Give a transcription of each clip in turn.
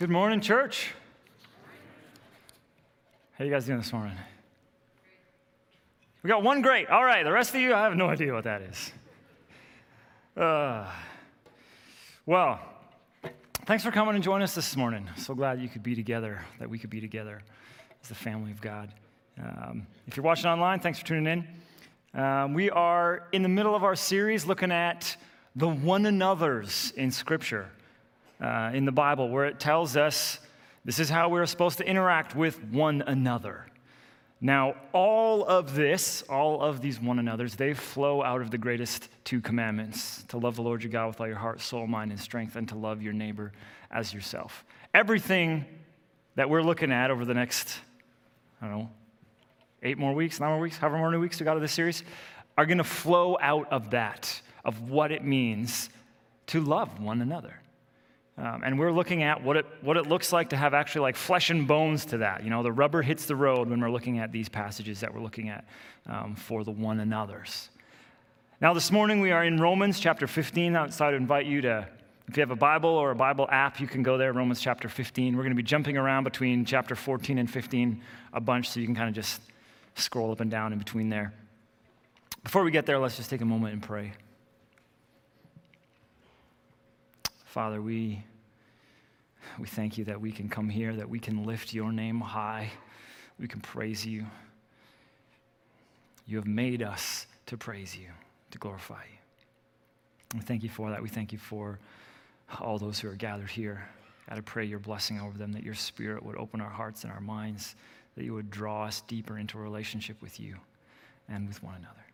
Good morning, church. How you guys doing this morning? We got one great. All right, the rest of you, I have no idea what that is. Well, thanks for coming and joining us this morning. So glad you could be together, that we could be together as the family of God. If you're watching online, thanks for tuning in. We are in the middle of our series looking at the one another's in Scripture. In the Bible, where it tells us this is how we're supposed to interact with one another. Now, all of these one another's, they flow out of the greatest two commandments: to love the Lord your God with all your heart, soul, mind, and strength, and to love your neighbor as yourself. Everything that we're looking at over the next, 9 more weeks, however many weeks we got of this series, are going to flow out of that, of what it means to love one another. And we're looking at what it looks like to have actually like flesh and bones to that. The rubber hits the road when we're looking at these passages that we're looking at for the one another's. Now, this morning we are in Romans chapter 15. So I'd invite you to, if you have a Bible or a Bible app, you can go there, Romans chapter 15. We're going to be jumping around between chapter 14 and 15 a bunch, so you can kind of just scroll up and down in between there. Before we get there, let's just take a moment and pray. Father, we thank you that we can come here, that we can lift your name high, we can praise you. You have made us to praise you, to glorify you. We thank you for that. We thank you for all those who are gathered here. God, I pray your blessing over them, that your Spirit would open our hearts and our minds, that you would draw us deeper into a relationship with you and with one another.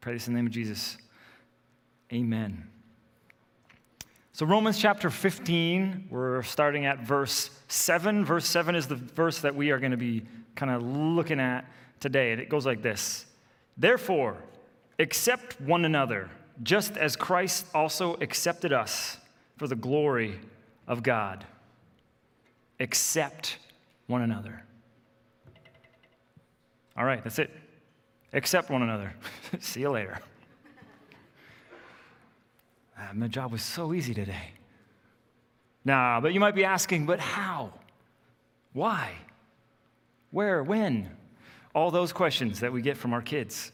Pray this in the name of Jesus. Amen. So Romans chapter 15, we're starting at verse 7. Verse 7 is the verse that we are going to be kind of looking at today. And it goes like this: "Therefore, accept one another, just as Christ also accepted us for the glory of God." Accept one another. All right, that's it. Accept one another. See you later. My job was so easy today. Nah, but you might be asking, but how? Why? Where? When? All those questions that we get from our kids.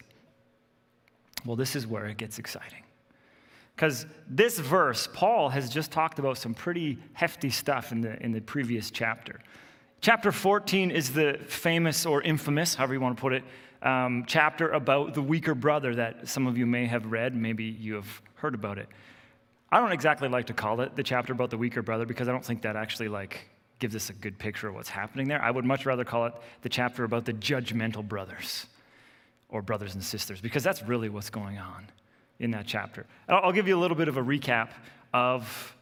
Well, this is where it gets exciting. Because this verse, Paul has just talked about some pretty hefty stuff in the previous chapter. Chapter 14 is the famous or infamous, however you want to put it, chapter about the weaker brother that some of you may have read. Maybe you have heard about it. I don't exactly like to call it the chapter about the weaker brother, because I don't think that actually gives us a good picture of what's happening there. I would much rather call it the chapter about the judgmental brothers, or brothers and sisters, because that's really what's going on in that chapter. I'll give you a little bit of a recap of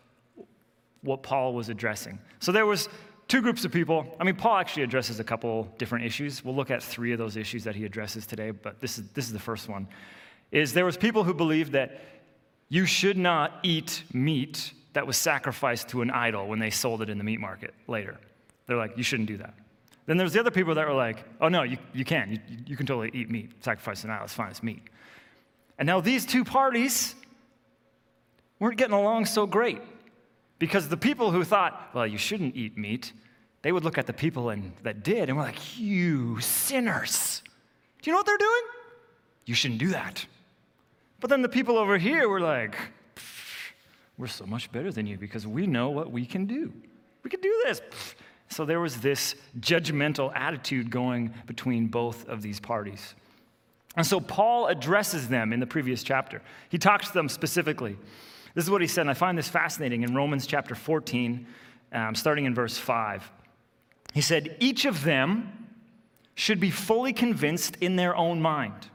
what Paul was addressing. So there was two groups of people. Paul actually addresses a couple different issues. We'll look at three of those issues that he addresses today, but this is the first one. Is there was people who believed that you should not eat meat that was sacrificed to an idol when they sold it in the meat market later. They're like, you shouldn't do that. Then there's the other people that were like, oh no, you can. You can totally eat meat sacrificed to an idol. It's fine, it's meat. And now these two parties weren't getting along so great, because the people who thought, well, you shouldn't eat meat, they would look at the people that did and were like, you sinners. Do you know what they're doing? You shouldn't do that. But then the people over here were like, we're so much better than you because we know what we can do. We can do this. So there was this judgmental attitude going between both of these parties. And so Paul addresses them in the previous chapter. He talks to them specifically. This is what he said, and I find this fascinating in Romans chapter 14, starting in verse 5. He said, "Each of them should be fully convinced in their own mind.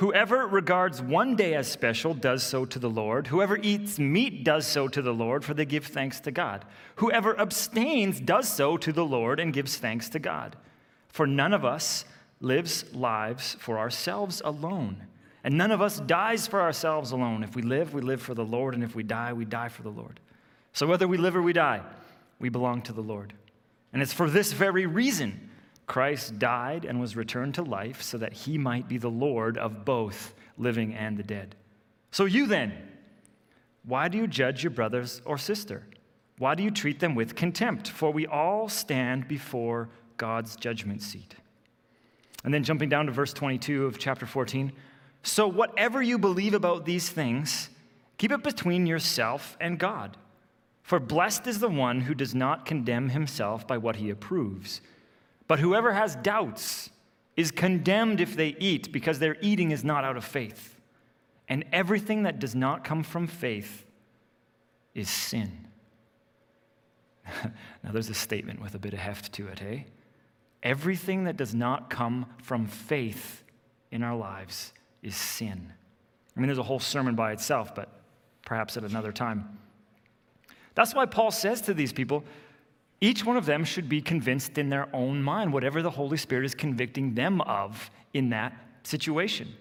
Whoever regards one day as special does so to the Lord. Whoever eats meat does so to the Lord, for they give thanks to God. Whoever abstains does so to the Lord and gives thanks to God. For none of us lives lives for ourselves alone, and none of us dies for ourselves alone. If we live, we live for the Lord, and if we die, we die for the Lord. So whether we live or we die, we belong to the Lord. And it's for this very reason Christ died and was returned to life, so that he might be the Lord of both living and the dead. So you then, why do you judge your brothers or sister? Why do you treat them with contempt? For we all stand before God's judgment seat. And then jumping down to verse 22 of chapter 14. So whatever you believe about these things, keep it between yourself and God. For blessed is the one who does not condemn himself by what he approves. But whoever has doubts is condemned if they eat, because their eating is not out of faith. And everything that does not come from faith is sin. Now there's a statement with a bit of heft to it, eh? Everything that does not come from faith in our lives is sin. I mean, there's a whole sermon by itself, but perhaps at another time. That's why Paul says to these people, each one of them should be convinced in their own mind, whatever the Holy Spirit is convicting them of in that situation.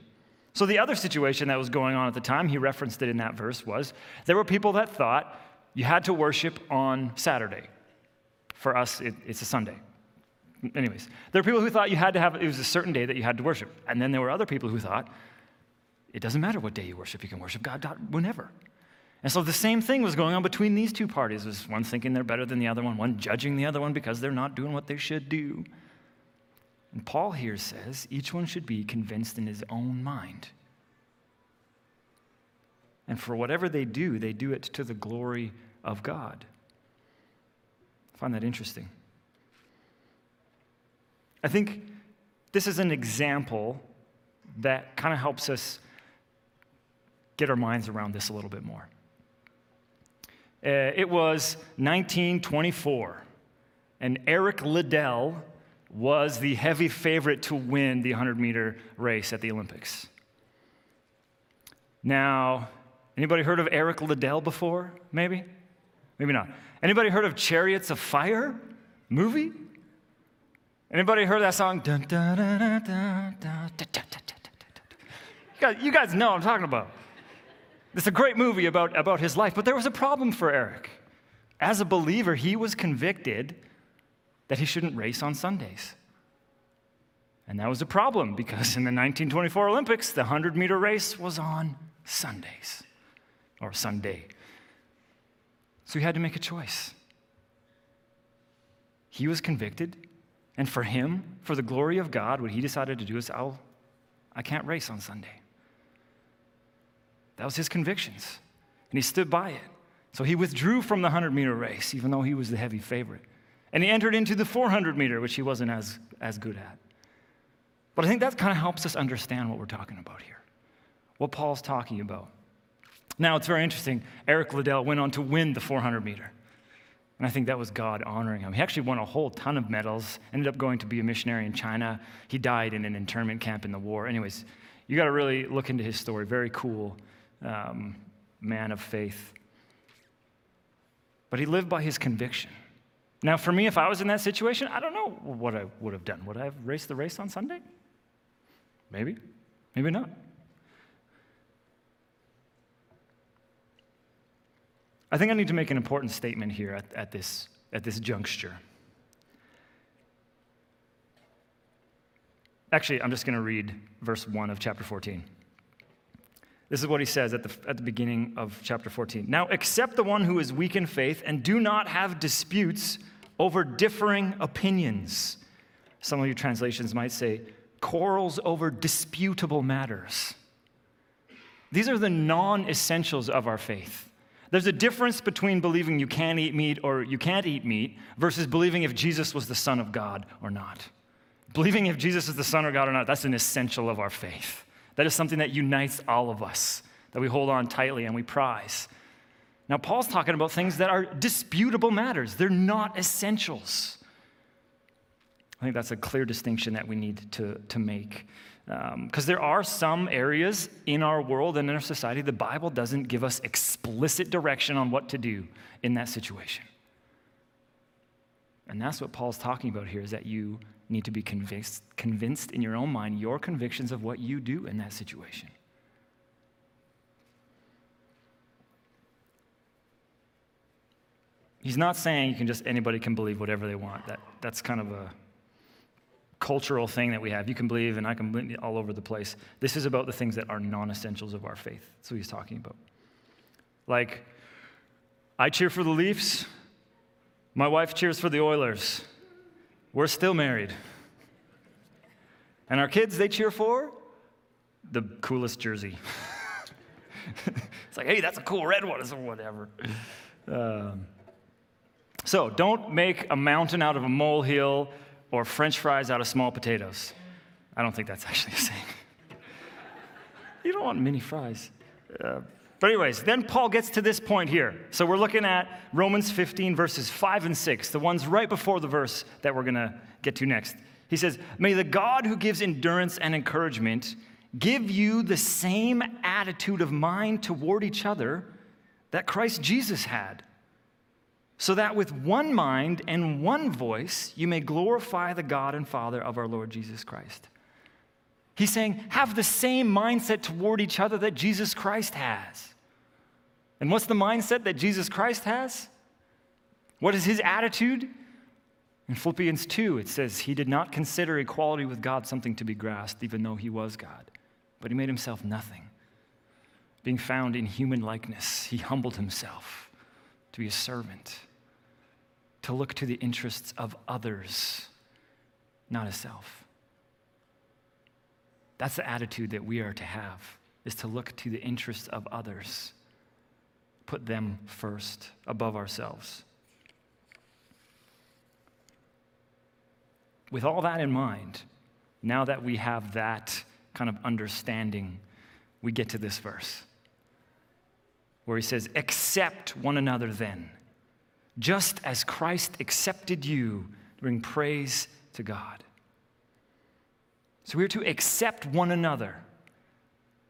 So the other situation that was going on at the time, he referenced it in that verse, was there were people that thought you had to worship on Saturday. For us, it's a Sunday. Anyways, there were people who thought you had to have, it was a certain day that you had to worship. And then there were other people who thought it doesn't matter what day you can worship God whenever. And so the same thing was going on between these two parties. It was one thinking they're better than the other one judging the other one because they're not doing what they should do. And Paul here says each one should be convinced in his own mind. And for whatever they do it to the glory of God. I find that interesting. I think this is an example that kind of helps us get our minds around this a little bit more. It was 1924, and Eric Liddell was the heavy favorite to win the 100-meter race at the Olympics. Now, anybody heard of Eric Liddell before? Maybe? Maybe not. Anybody heard of Chariots of Fire movie? Anybody heard that song? Dun, dun, dun, dun, dun, dun, dun, dun, dun. You guys know what I'm talking about. It's a great movie about his life, but there was a problem for Eric. As a believer, he was convicted that he shouldn't race on Sundays. And that was a problem because in the 1924 Olympics, the 100-meter race was on Sundays, or Sunday. So he had to make a choice. He was convicted, and for him, for the glory of God, what he decided to do is, I can't race on Sunday. That was his convictions, and he stood by it. So he withdrew from the 100-meter race, even though he was the heavy favorite. And he entered into the 400-meter, which he wasn't as good at. But I think that kind of helps us understand what we're talking about here, what Paul's talking about. Now, it's very interesting. Eric Liddell went on to win the 400-meter, and I think that was God honoring him. He actually won a whole ton of medals, ended up going to be a missionary in China. He died in an internment camp in the war. Anyways, you got to really look into his story. Very cool. Man of faith. But he lived by his conviction. Now, for me, if I was in that situation, I don't know what I would have done. Would I have raced the race on Sunday? Maybe. Maybe not. I think I need to make an important statement here at this juncture. Actually, I'm just going to read verse 1 of chapter 14. This is what he says at the beginning of chapter 14. Now accept the one who is weak in faith and do not have disputes over differing opinions. Some of your translations might say quarrels over disputable matters. These are the non-essentials of our faith. There's a difference between believing you can eat meat or you can't eat meat versus believing if Jesus was the Son of God or not. Believing if Jesus is the Son of God or not, that's an essential of our faith. That is something that unites all of us, that we hold on tightly and we prize. Now, Paul's talking about things that are disputable matters. They're not essentials. I think that's a clear distinction that we need to make. Because there are some areas in our world and in our society, the Bible doesn't give us explicit direction on what to do in that situation. And that's what Paul's talking about here, is that you need to be convinced in your own mind, your convictions of what you do in that situation. He's not saying anybody can believe whatever they want. That's kind of a cultural thing that we have. You can believe and I can believe all over the place. This is about the things that are non-essentials of our faith. That's what he's talking about. Like, I cheer for the Leafs, My wife cheers for the Oilers. We're still married. And our kids, they cheer for the coolest jersey. It's like, hey, that's a cool red one or whatever. So don't make a mountain out of a molehill or French fries out of small potatoes. I don't think that's actually a saying. You don't want mini fries. But anyways, then Paul gets to this point here. So we're looking at Romans 15, verses 5 and 6, the ones right before the verse that we're going to get to next. He says, "May the God who gives endurance and encouragement give you the same attitude of mind toward each other that Christ Jesus had, so that with one mind and one voice you may glorify the God and Father of our Lord Jesus Christ." He's saying, have the same mindset toward each other that Jesus Christ has. And what's the mindset that Jesus Christ has? What is his attitude? In Philippians 2, it says, he did not consider equality with God something to be grasped, even though he was God. But he made himself nothing. Being found in human likeness, he humbled himself to be a servant, to look to the interests of others, not himself. That's the attitude that we are to have, is to look to the interests of others, put them first, above ourselves. With all that in mind, now that we have that kind of understanding, we get to this verse where he says, "Accept one another then, just as Christ accepted you, to bring praise to God." So we're to accept one another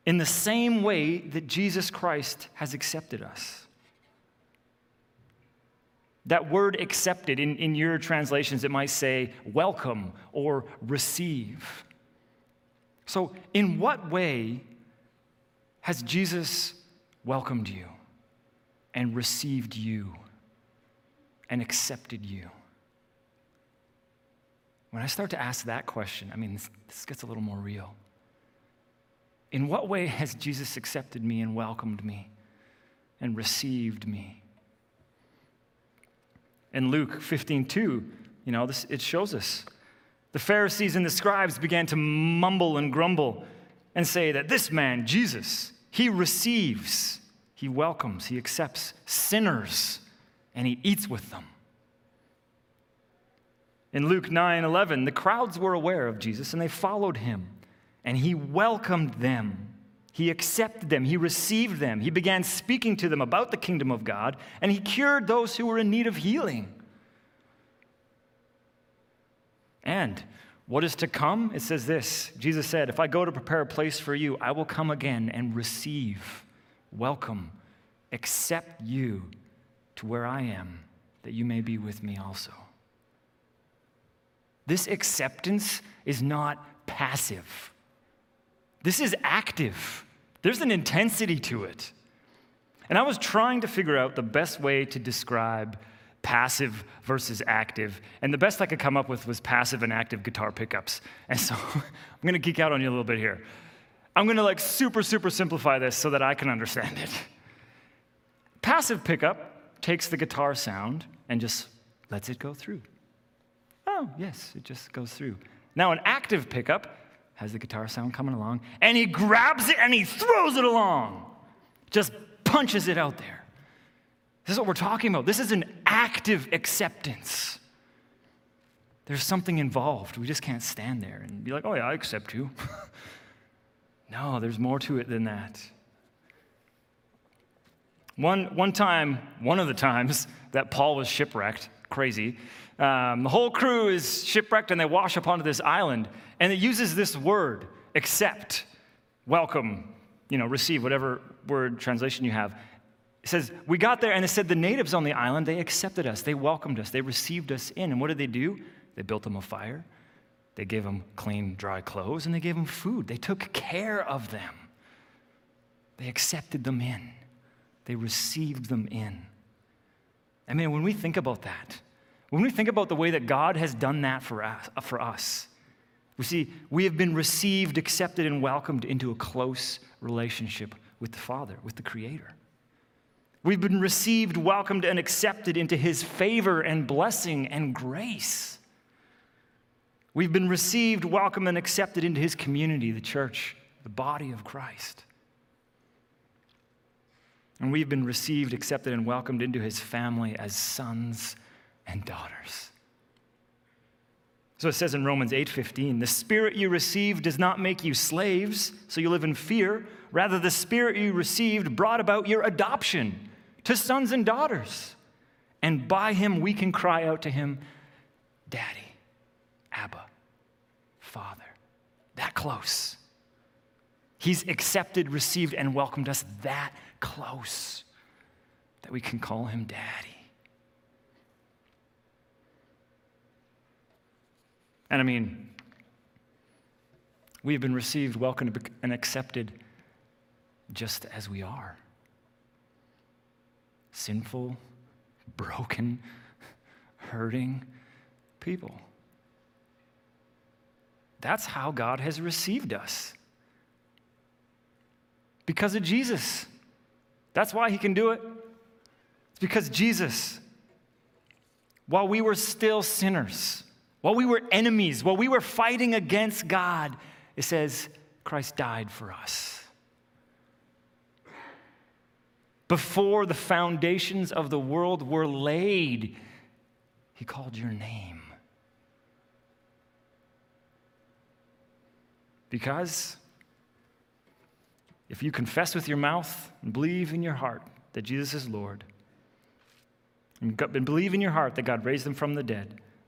in the same way that Jesus Christ has accepted us. That word accepted, in your translations, it might say welcome or receive. So in what way has Jesus welcomed you and received you and accepted you? When I start to ask that question, I mean, this gets a little more real. In what way has Jesus accepted me and welcomed me and received me? In Luke 15:2, it shows us. The Pharisees and the scribes began to mumble and grumble and say that this man, Jesus, he receives, he welcomes, he accepts sinners, and he eats with them. In Luke 9:11, the crowds were aware of Jesus, and they followed him, and he welcomed them. He accepted them. He received them. He began speaking to them about the kingdom of God, and he cured those who were in need of healing. And what is to come? It says this. Jesus said, "If I go to prepare a place for you, I will come again and receive, welcome, accept you to where I am, that you may be with me also." This acceptance is not passive. This is active. There's an intensity to it. And I was trying to figure out the best way to describe passive versus active. And the best I could come up with was passive and active guitar pickups. And so I'm going to geek out on you a little bit here. I'm going to super simplify this so that I can understand it. Passive pickup takes the guitar sound and just lets it go through. Oh, yes, it just goes through. Now an active pickup has the guitar sound coming along, and he grabs it and he throws it along, just punches it out there. This is what we're talking about. This is an active acceptance. There's something involved. We just can't stand there and be like, "Oh, yeah, I accept you." No, there's more to it than that. One of the times that Paul was shipwrecked, crazy, the whole crew is shipwrecked and they wash up onto this island, and it uses this word, accept, welcome, receive, whatever word translation you have. It says, we got there, and it said the natives on the island, they accepted us, they welcomed us, they received us in. And what did they do? They built them a fire, they gave them clean, dry clothes, and they gave them food. They took care of them. They accepted them in. They received them in. I mean, when we think about that, when we think about the way that God has done that for us, we see we have been received, accepted, and welcomed into a close relationship with the Father, with the Creator. We've been received, welcomed, and accepted into his favor and blessing and grace. We've been received, welcomed, and accepted into his community, the church, the body of Christ. And we've been received, accepted, and welcomed into his family as sons and daughters. So it says in Romans 8:15, the Spirit you received does not make you slaves, so you live in fear. Rather, the Spirit you received brought about your adoption to sons and daughters. And by him, we can cry out to him, Daddy, Abba, Father. That close. He's accepted, received, and welcomed us that close that we can call him Daddy. And I mean, we've been received, welcomed, and accepted just as we are. Sinful, broken, hurting people. That's how God has received us. Because of Jesus. That's why he can do it. It's because Jesus, while we were still sinners, while we were enemies, while we were fighting against God, it says Christ died for us. Before the foundations of the world were laid, he called your name. Because if you confess with your mouth and believe in your heart that Jesus is Lord, and believe in your heart that God raised him from the dead,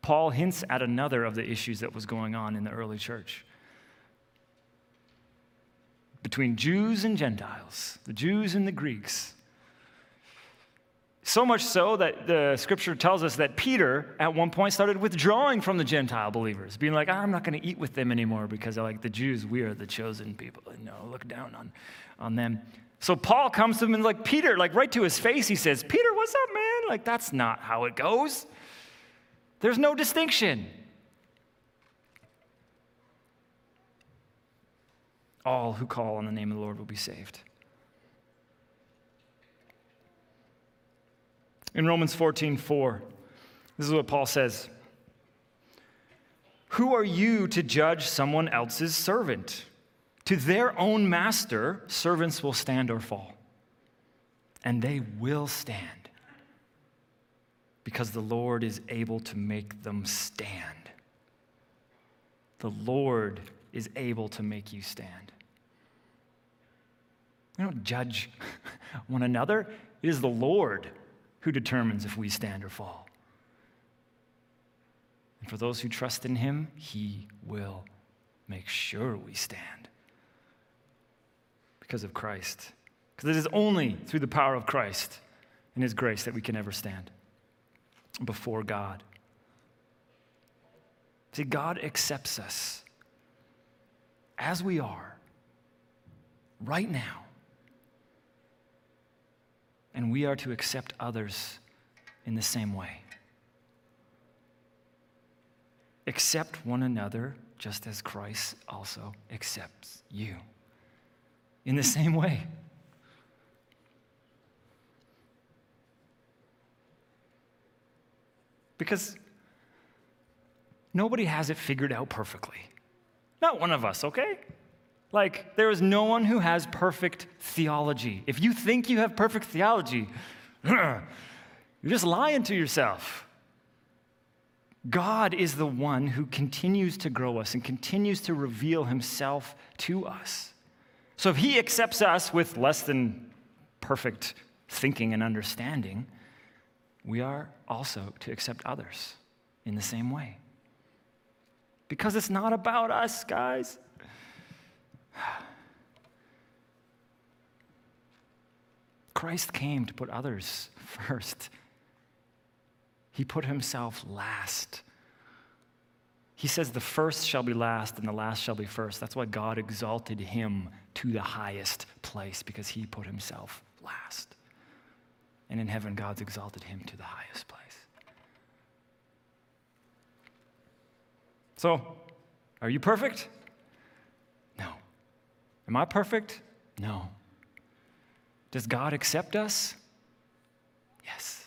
Paul hints at another of the issues that was going on in the early church. Between Jews and Gentiles, the Jews and the Greeks. So much so that the scripture tells us that Peter at one point started withdrawing from the Gentile believers, being like, I'm not going to eat with them anymore because I like the Jews, we are the chosen people. You know, look down on them. So Paul comes to him and like Peter, like right to his face, he says, Peter, what's up, man? Like, that's not how it goes. There's no distinction. All who call on the name of the Lord will be saved. In Romans 14:4, this is what Paul says. Who are you to judge someone else's servant? To their own master, servants will stand or fall. And they will stand. Because the Lord is able to make them stand. The Lord is able to make you stand. We don't judge one another. It is the Lord who determines if we stand or fall. And for those who trust in him, he will make sure we stand. Because of Christ. Because it is only through the power of Christ and his grace that we can ever stand before God. See, God accepts us as we are right now, and we are to accept others in the same way. Accept one another just as Christ also accepts you in the same way. Because nobody has it figured out perfectly. Not one of us, okay? Like, there is no one who has perfect theology. If you think you have perfect theology, you're just lying to yourself. God is the one who continues to grow us and continues to reveal himself to us. So if he accepts us with less than perfect thinking and understanding, we are also to accept others in the same way. Because it's not about us, guys. Christ came to put others first. He put himself last. He says the first shall be last and the last shall be first. That's why God exalted him to the highest place, because he put himself last. And in heaven, God's exalted him to the highest place. So, are you perfect? No. Am I perfect? No. Does God accept us? Yes.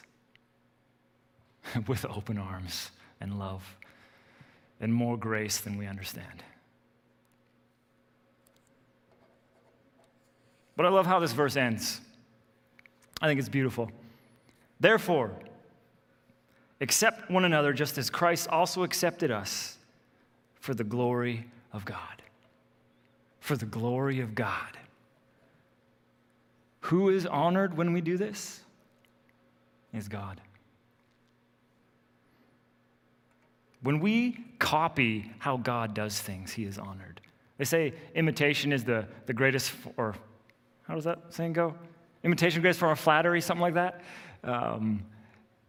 With open arms and love and more grace than we understand. But I love how this verse ends. I think it's beautiful. Therefore, accept one another just as Christ also accepted us for the glory of God. For the glory of God. Who is honored when we do this? Is God. When we copy how God does things, he is honored. They say imitation is the greatest, or how does that saying go? Imitation grace for our flattery, something like that.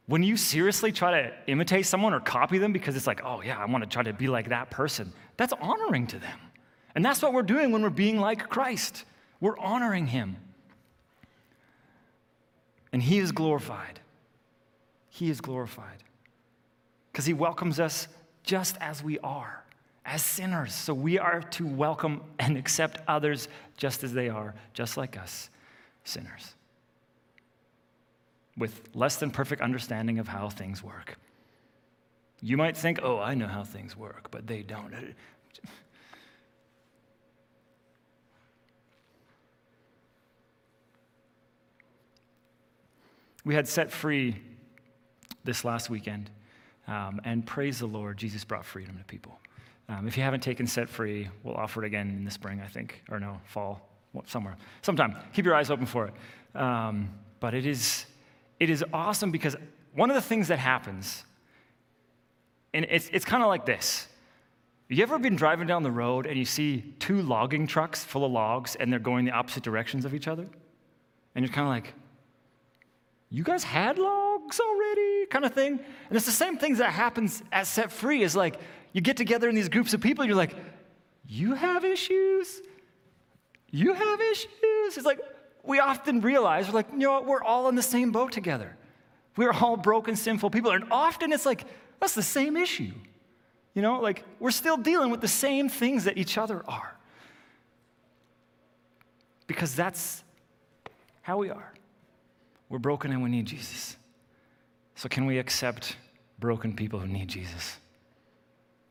When you seriously try to imitate someone or copy them because it's like, oh yeah, I want to try to be like that person, that's honoring to them. And that's what we're doing when we're being like Christ. We're honoring him. And he is glorified. He is glorified. Because he welcomes us just as we are, as sinners. So we are to welcome and accept others just as they are, just like us. Sinners with less than perfect understanding of how things work. You might think, oh, I know how things work, but they don't. We had Set Free this last weekend, and praise the Lord, Jesus brought freedom to people. If you haven't taken Set Free, we'll offer it again in the spring, I think, or no, fall. Somewhere, sometime. Keep your eyes open for it. But it is awesome because one of the things that happens, and it's kind of like this. You ever been driving down the road and you see two logging trucks full of logs and they're going the opposite directions of each other? And you're kind of like, you guys had logs already? Kind of thing. And it's the same thing that happens at Set Free. Is like you get together in these groups of people and you're like, you have issues? You have issues? It's like, we often realize, we're like, you know what, we're all in the same boat together. We're all broken, sinful people. And often it's like, that's the same issue. You know, like, we're still dealing with the same things that each other are. Because that's how we are. We're broken and we need Jesus. So can we accept broken people who need Jesus?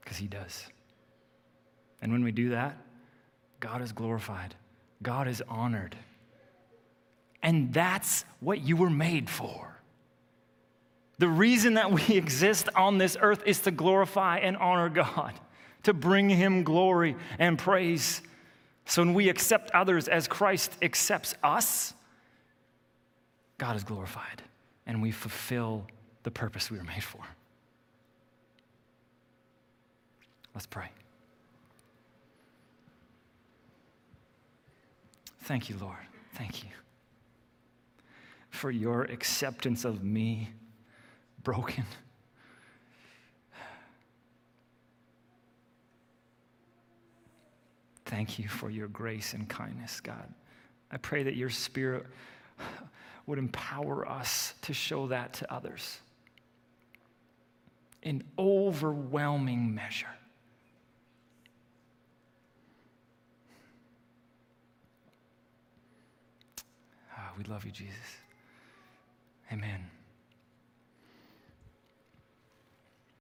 Because he does. And when we do that, God is glorified. God is honored. And that's what you were made for. The reason that we exist on this earth is to glorify and honor God, to bring him glory and praise. So when we accept others as Christ accepts us, God is glorified, and we fulfill the purpose we were made for. Let's pray. Thank you, Lord. Thank you for your acceptance of me, broken. Thank you for your grace and kindness, God. I pray that your Spirit would empower us to show that to others in overwhelming measure. We love you, Jesus. Amen.